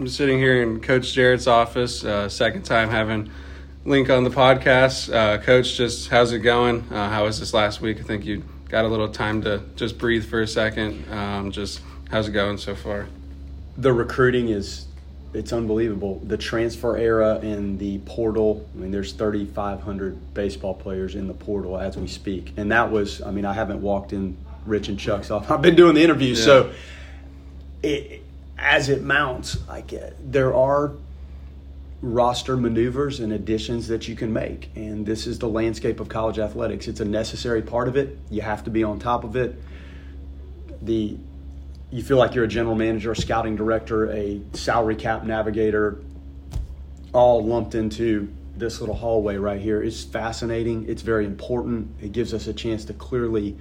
I'm sitting here in Coach Jarrett's office, second time having Link on the podcast. Coach, just how's it going? How was this last week? I think you got a little time to just breathe for a second. Just how's it going so far? The recruiting is – it's unbelievable. The transfer era and the portal, I mean, there's 3,500 baseball players in the portal as we speak. And that was – I mean, I haven't walked in Rich and Chuck's office. I've been doing the interviews. Yeah. So it – as it mounts, there are roster maneuvers and additions that you can make. And this is the landscape of college athletics. It's a necessary part of it. You have to be on top of it. You feel like you're a general manager, a scouting director, a salary cap navigator, all lumped into this little hallway right here. It's fascinating. It's very important. It gives us a chance to clearly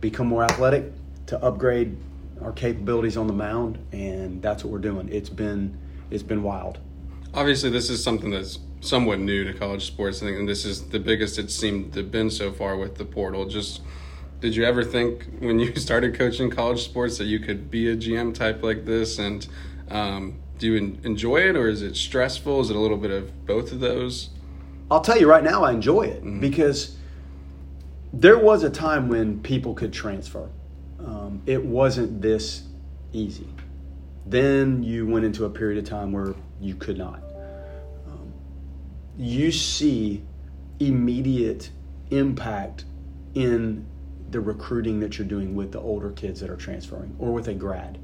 become more athletic, to upgrade our capabilities on the mound, and that's what we're doing. It's been wild. Obviously, this is something that's somewhat new to college sports, I think, and this is the biggest it's seemed to have been so far with the portal. Just, did you ever think when you started coaching college sports that you could be a GM type like this? And do you enjoy it, or is it stressful? Is it a little bit of both of those? I'll tell you right now, I enjoy it because there was a time when people could transfer. It wasn't this easy. Then you went into a period of time where you could not. You see immediate impact in the recruiting that you're doing with the older kids that are transferring or with a grad.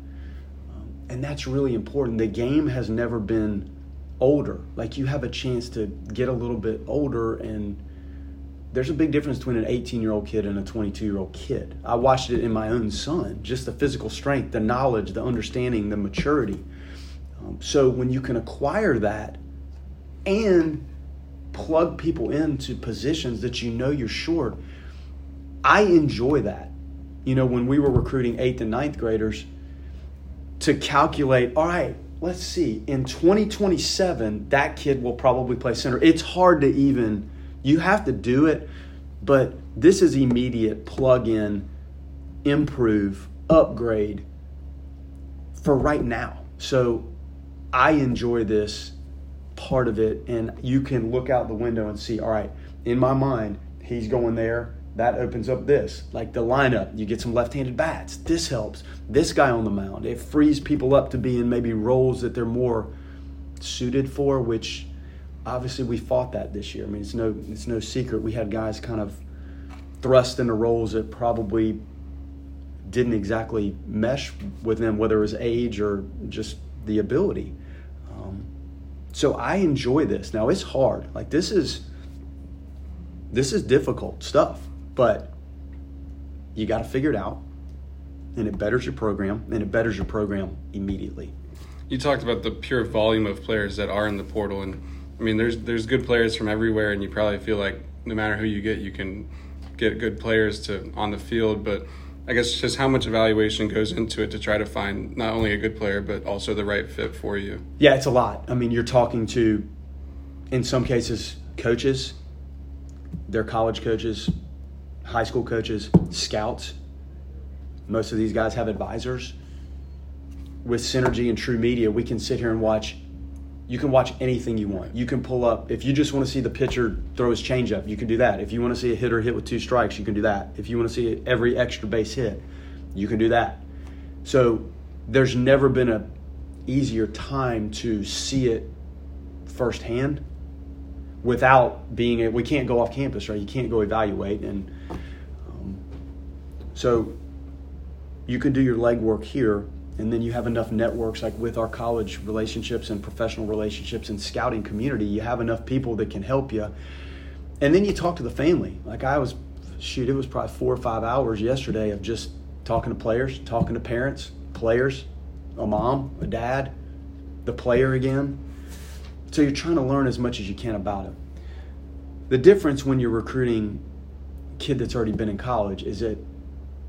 And that's really important. The game has never been older. Like, you have a chance to get a little bit older, and there's a big difference between an 18-year-old kid and a 22-year-old kid. I watched it in my own son, just the physical strength, the knowledge, the understanding, the maturity. So when you can acquire that and plug people into positions that you know you're short, I enjoy that. You know, when we were recruiting 8th and 9th graders, to calculate, all right, let's see, in 2027, that kid will probably play center. It's hard to even... You have to do it, but this is immediate plug-in, improve, upgrade for right now. So I enjoy this part of it, and you can look out the window and see, all right, in my mind, he's going there. That opens up this. Like the lineup, you get some left-handed bats. This helps. This guy on the mound. It frees people up to be in maybe roles that they're more suited for, which – obviously, we fought that this year. I mean, it's no secret. We had guys kind of thrust into roles that probably didn't exactly mesh with them, whether it was age or just the ability. So I enjoy this. Now, it's hard. Like, this is difficult stuff, but you got to figure it out, and it betters your program, and it betters your program immediately. You talked about the pure volume of players that are in the portal, and I mean, there's good players from everywhere, and you probably feel like no matter who you can get good players to on the field. But I guess just how much evaluation goes into it to try to find not only a good player but also the right fit for you? Yeah, it's a lot. I mean, you're talking to, in some cases, coaches, their college coaches, high school coaches, scouts. Most of these guys have advisors. With Synergy and True Media, we can sit here and watch. You can watch anything you want. You can pull up. If you just want to see the pitcher throw his changeup, you can do that. If you want to see a hitter hit with 2 strikes, you can do that. If you want to see every extra base hit, you can do that. So there's never been an easier time to see it firsthand without being – we can't go off campus, right? You can't go evaluate. And so you can do your legwork here. And then you have enough networks, like with our college relationships and professional relationships and scouting community, you have enough people that can help you. And then you talk to the family. Like it was probably 4 or 5 hours yesterday of just talking to players, talking to parents, players, a mom, a dad, the player again. So you're trying to learn as much as you can about it. The difference when you're recruiting a kid that's already been in college is that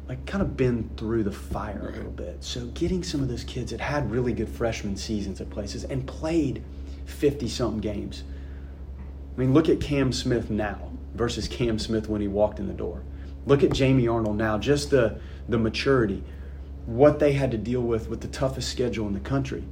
like kind of been through the fire a little bit. So getting some of those kids that had really good freshman seasons at places and played 50-something games. I mean, look at Cam Smith now versus Cam Smith when he walked in the door. Look at Jamie Arnold now, just the maturity, what they had to deal with the toughest schedule in the country.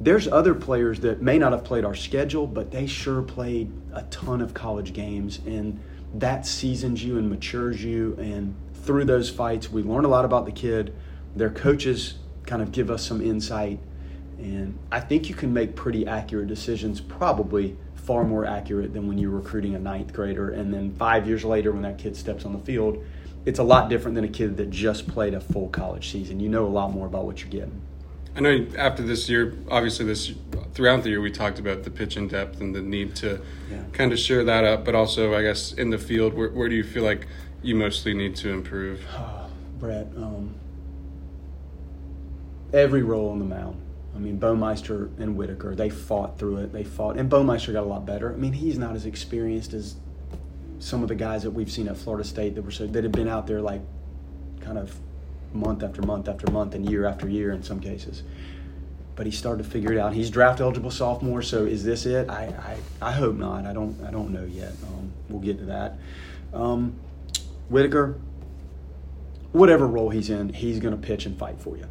there's other players that may not have played our schedule, but they sure played a ton of college games, and that seasons you and matures you. And through those fights, we learn a lot about the kid. Their coaches kind of give us some insight, and I think you can make pretty accurate decisions, probably far more accurate than when you're recruiting a ninth grader. And then 5 years later, when that kid steps on the field, it's a lot different than a kid that just played a full college season. You know a lot more about what you're getting. I know after this year, obviously throughout the year, we talked about the pitch in depth and the need to kind of share that up, but also, I guess, in the field, where do you feel like you mostly need to improve? Brett, every role on the mound. I mean, Bomeister and Whitaker, they fought through it. They fought, and Bomeister got a lot better. I mean, he's not as experienced as some of the guys that we've seen at Florida State that had been out there like kind of month after month after month and year after year in some cases. But he started to figure it out. He's draft eligible sophomore, so is this it? I hope not. I don't know yet. We'll get to that. Whitaker, whatever role he's in, he's going to pitch and fight for you.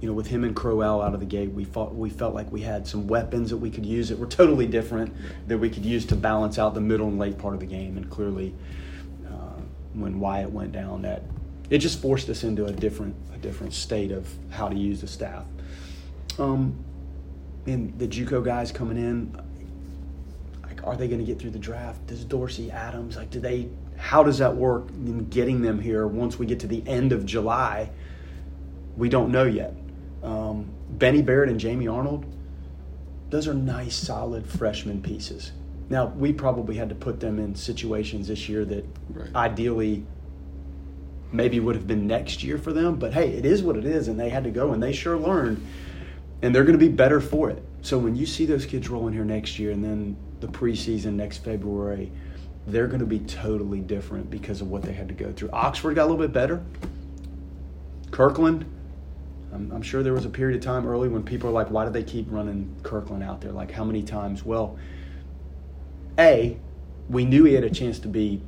You know, with him and Crowell out of the gate, we felt like we had some weapons that we could use that were totally different, that we could use to balance out the middle and late part of the game. And clearly, when Wyatt went down, that it just forced us into a different state of how to use the staff. And the JUCO guys coming in, like, are they going to get through the draft? Does Dorsey Adams, like, do they? How does that work in getting them here once we get to the end of July? We don't know yet. Benny Barrett and Jamie Arnold, those are nice, solid freshman pieces. Now, we probably had to put them in situations this year that ideally maybe would have been next year for them, but hey, it is what it is, and they had to go, and they sure learned, and they're going to be better for it. So when you see those kids rolling here next year and then the preseason next February, they're going to be totally different because of what they had to go through. Oxford got a little bit better. Kirkland, I'm sure there was a period of time early when people are like, why do they keep running Kirkland out there? Like, how many times? Well, A, we knew he had a chance to be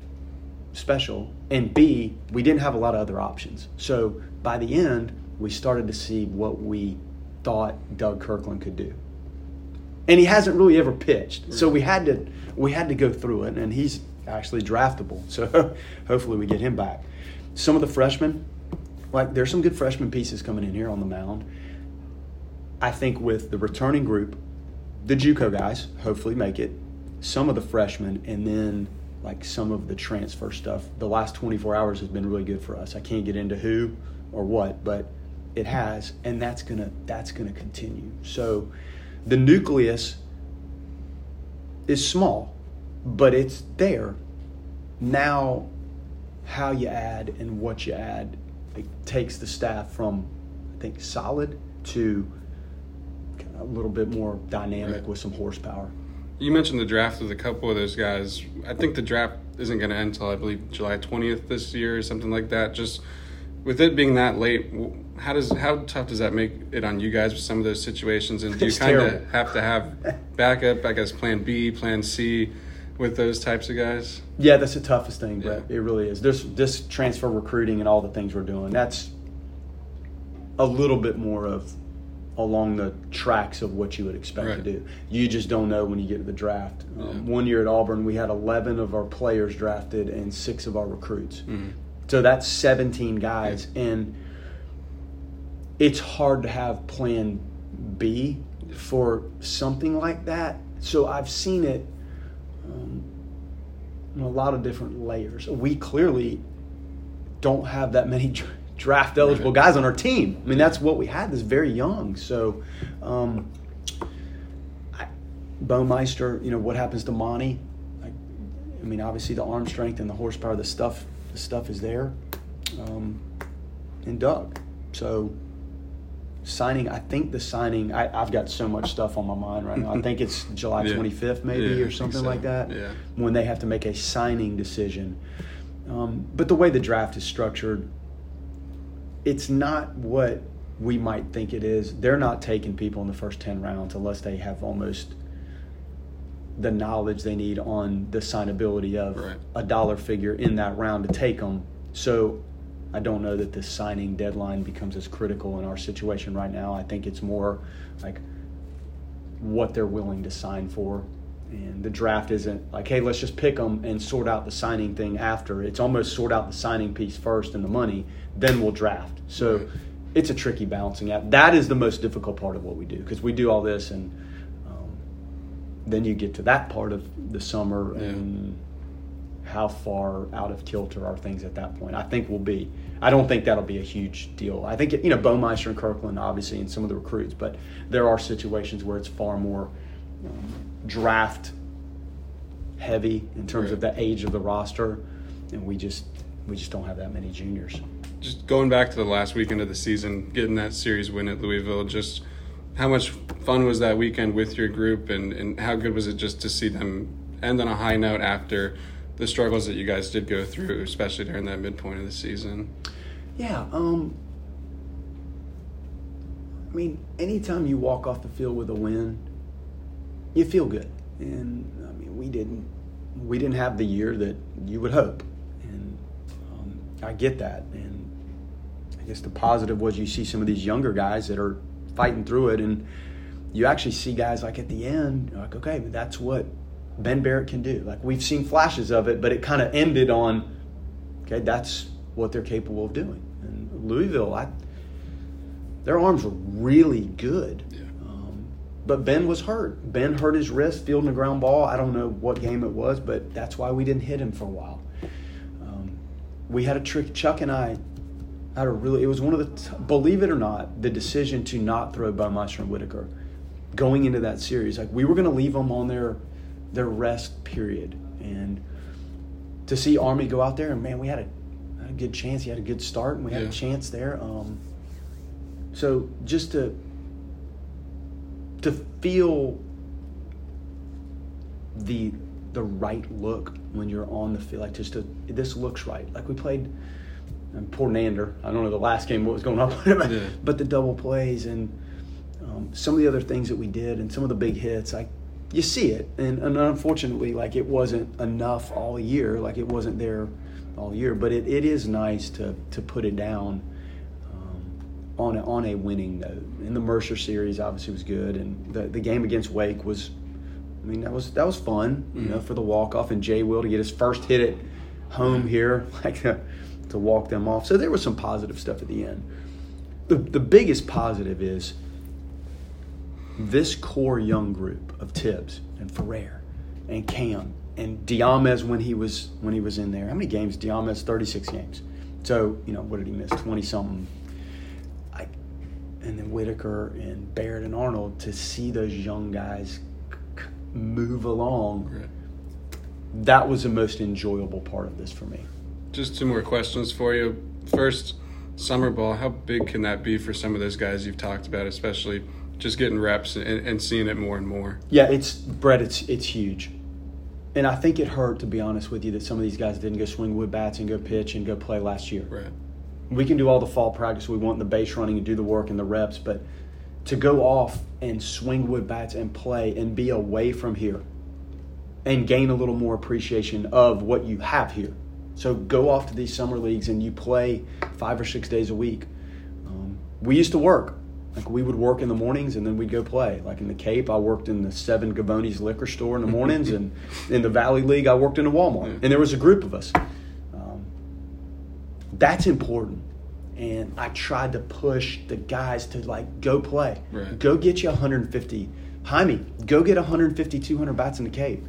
special, and B, we didn't have a lot of other options. So by the end, we started to see what we thought Doug Kirkland could do. And he hasn't really ever pitched. So we had to go through it, and he's actually draftable. So hopefully we get him back. Some of the freshmen, like, there's some good freshman pieces coming in here on the mound. I think with the returning group, the JUCO guys hopefully make it, some of the freshmen, and then like some of the transfer stuff. The last 24 hours has been really good for us. I can't get into who or what, but it has, and that's gonna continue. So the nucleus is small, but it's there. Now, how you add and what you add, it takes the staff from, I think, solid to a little bit more dynamic with some horsepower. You mentioned the draft with a couple of those guys. I think the draft isn't going to end until, I believe, July 20th this year or something like that. Just with it being that late, how tough does that make it on you guys with some of those situations? And do you kind of have to have backup, I guess, plan B, plan C with those types of guys? Yeah, that's the toughest thing, Brett. Yeah. It really is. This transfer recruiting and all the things we're doing, that's a little bit more of along the tracks of what you would expect to do. You just don't know when you get to the draft. One year at Auburn, we had 11 of our players drafted and 6 of our recruits. Mm-hmm. So that's 17 guys, and it's hard to have plan B for something like that. So I've seen it in a lot of different layers. We clearly don't have that many draft eligible guys on our team. I mean, that's what we had, that's very young. So Bomeister, you know, what happens to Monty? I mean, obviously the arm strength and the horsepower, the stuff is there. And Doug. So signing, I've got so much stuff on my mind right now. I think it's July 25th maybe or something like that when they have to make a signing decision. But the way the draft is structured, it's not what we might think it is. They're not taking people in the first 10 rounds unless they have almost the knowledge they need on the signability of a dollar figure in that round to take them. So I don't know that the signing deadline becomes as critical in our situation right now. I think it's more like what they're willing to sign for. And the draft isn't like, hey, let's just pick them and sort out the signing thing after. It's almost sort out the signing piece first and the money, then we'll draft. So it's a tricky balancing act. That is the most difficult part of what we do, because we do all this and then you get to that part of the summer and how far out of kilter are things at that point. I think we'll be. I don't think that'll be a huge deal. I think, you know, Bomeister and Kirkland, obviously, and some of the recruits, but there are situations where it's far more draft heavy in terms of the age of the roster, and we just don't have that many juniors. Just going back to the last weekend of the season, getting that series win at Louisville, just how much fun was that weekend with your group, and how good was it just to see them end on a high note after the struggles that you guys did go through, especially during that midpoint of the season? Yeah. I mean, anytime you walk off the field with a win, you feel good. And, I mean, we didn't have the year that you would hope. And I get that. And I guess the positive was you see some of these younger guys that are fighting through it, and you actually see guys like at the end, like, okay, but that's what Ben Barrett can do. Like, we've seen flashes of it, but it kind of ended on, okay, that's what they're capable of doing. And Louisville, their arms were really good. Yeah. But Ben was hurt. Ben hurt his wrist fielding a ground ball. I don't know what game it was, but that's why we didn't hit him for a while. We had a trick. Chuck and I had a really – it was one of the – believe it or not, the decision to not throw Burmeister and Whitaker going into that series. Like, we were going to leave them on their rest period. And to see Army go out there, and, man, we had a good chance. He had a good start, and we had a chance there. So just to feel the right look when you're on the field, like this looks right. Like we played, and poor Nander, I don't know the last game what was going on, but the double plays and some of the other things that we did and some of the big hits, like you see it. And unfortunately, like it wasn't enough all year. Like it wasn't there all year, but it is nice to put it down on a winning note. And the Mercer series obviously was good, and the game against Wake was, I mean, that was fun, you know, for the walk off, and Jay Will to get his first hit at home here, like to walk them off. So there was some positive stuff at the end. The biggest positive is this core young group of Tibbs and Ferrer and Cam and Díamez when he was in there. How many games? Díamez 36 games. So you know what did he miss? 20 something. And then Whitaker and Barrett and Arnold, to see those young guys move along, that was the most enjoyable part of this for me. Just two more questions for you. First, summer ball, how big can that be for some of those guys you've talked about, especially just getting reps and seeing it more and more? Yeah, it's huge. And I think it hurt, to be honest with you, that some of these guys didn't go swing wood bats and go pitch and go play last year. Right. We can do all the fall practice we want, the base running and do the work and the reps, but to go off and swing wood bats and play and be away from here and gain a little more appreciation of what you have here. So go off to these summer leagues and you play 5 or 6 days a week. We used to work. Like we would work in the mornings and then we'd go play. Like in the Cape, I worked in the Seven Gavoni's liquor store in the mornings, and in the Valley League, I worked in a Walmart. And there was a group of us. That's important, and I tried to push the guys to, like, go play. Right. Go get you 150. Jaime, go get 150, 200 bats in the Cape.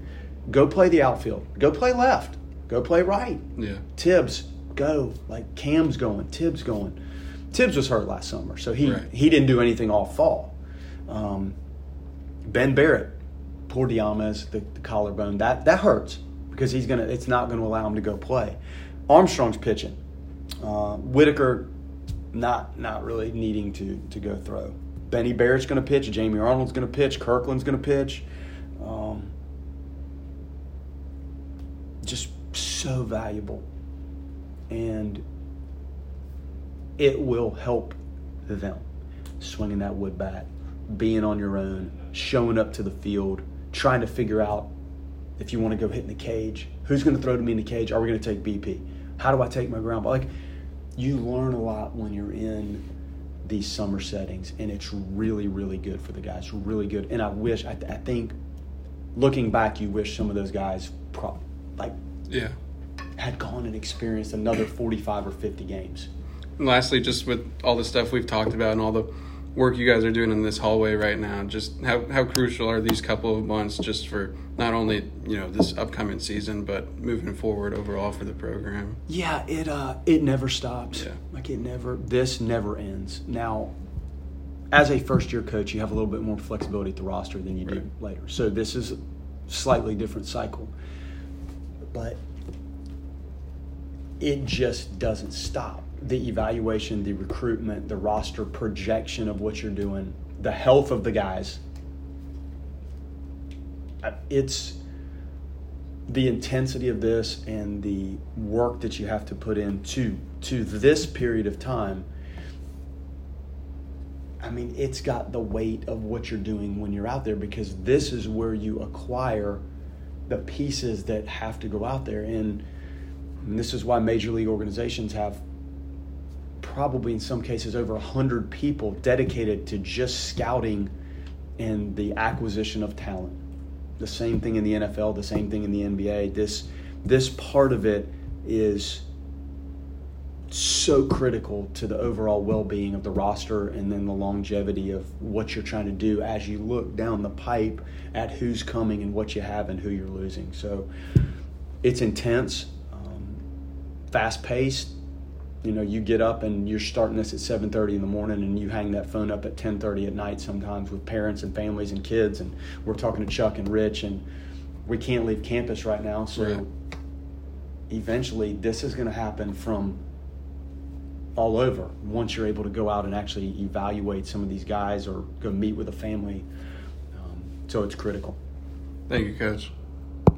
Go play the outfield. Go play left. Go play right. Yeah. Tibbs, go. Like, Cam's going. Tibbs going. Tibbs was hurt last summer, so he didn't do anything all fall. Ben Barrett, poor Díamez, the collarbone. That hurts because it's not going to allow him to go play. Armstrong's pitching. Whitaker not really needing to go throw. Benny Barrett's going to pitch. Jamie Arnold's going to pitch. Kirkland's going to pitch. Just so valuable. And it will help them. Swinging that wood bat, being on your own, showing up to the field, trying to figure out if you want to go hit in the cage. Who's going to throw to me in the cage? Are we going to take BP? How do I take my ground ball? Like, you learn a lot when you're in these summer settings, and it's really, really good for the guys. Really good. And I wish, I think, looking back, you wish some of those guys had gone and experienced another 45 or 50 games. And lastly, just with all the stuff we've talked about and all the work you guys are doing in this hallway right now, just how crucial are these couple of months just for not only, you know, this upcoming season, but moving forward overall for the program? Yeah, it never stops. Yeah. This never ends. Now, as a first-year coach, you have a little bit more flexibility at the roster than you do later. So this is a slightly different cycle. But it just doesn't stop. The evaluation, the recruitment, the roster projection of what you're doing, the health of the guys. It's the intensity of this and the work that you have to put into to this period of time. I mean, it's got the weight of what you're doing when you're out there, because this is where you acquire the pieces that have to go out there. And this is why major league organizations have probably in some cases over 100 people dedicated to just scouting and the acquisition of talent. The same thing in the NFL, the same thing in the NBA. This part of it is so critical to the overall well-being of the roster and then the longevity of what you're trying to do as you look down the pipe at who's coming and what you have and who you're losing. So it's intense, fast-paced. You know, you get up and you're starting this at 7:30 in the morning, and you hang that phone up at 10:30 at night sometimes with parents and families and kids. And we're talking to Chuck and Rich, and we can't leave campus right now. So eventually this is going to happen from all over once you're able to go out and actually evaluate some of these guys or go meet with a family. So it's critical. Thank you, Coach.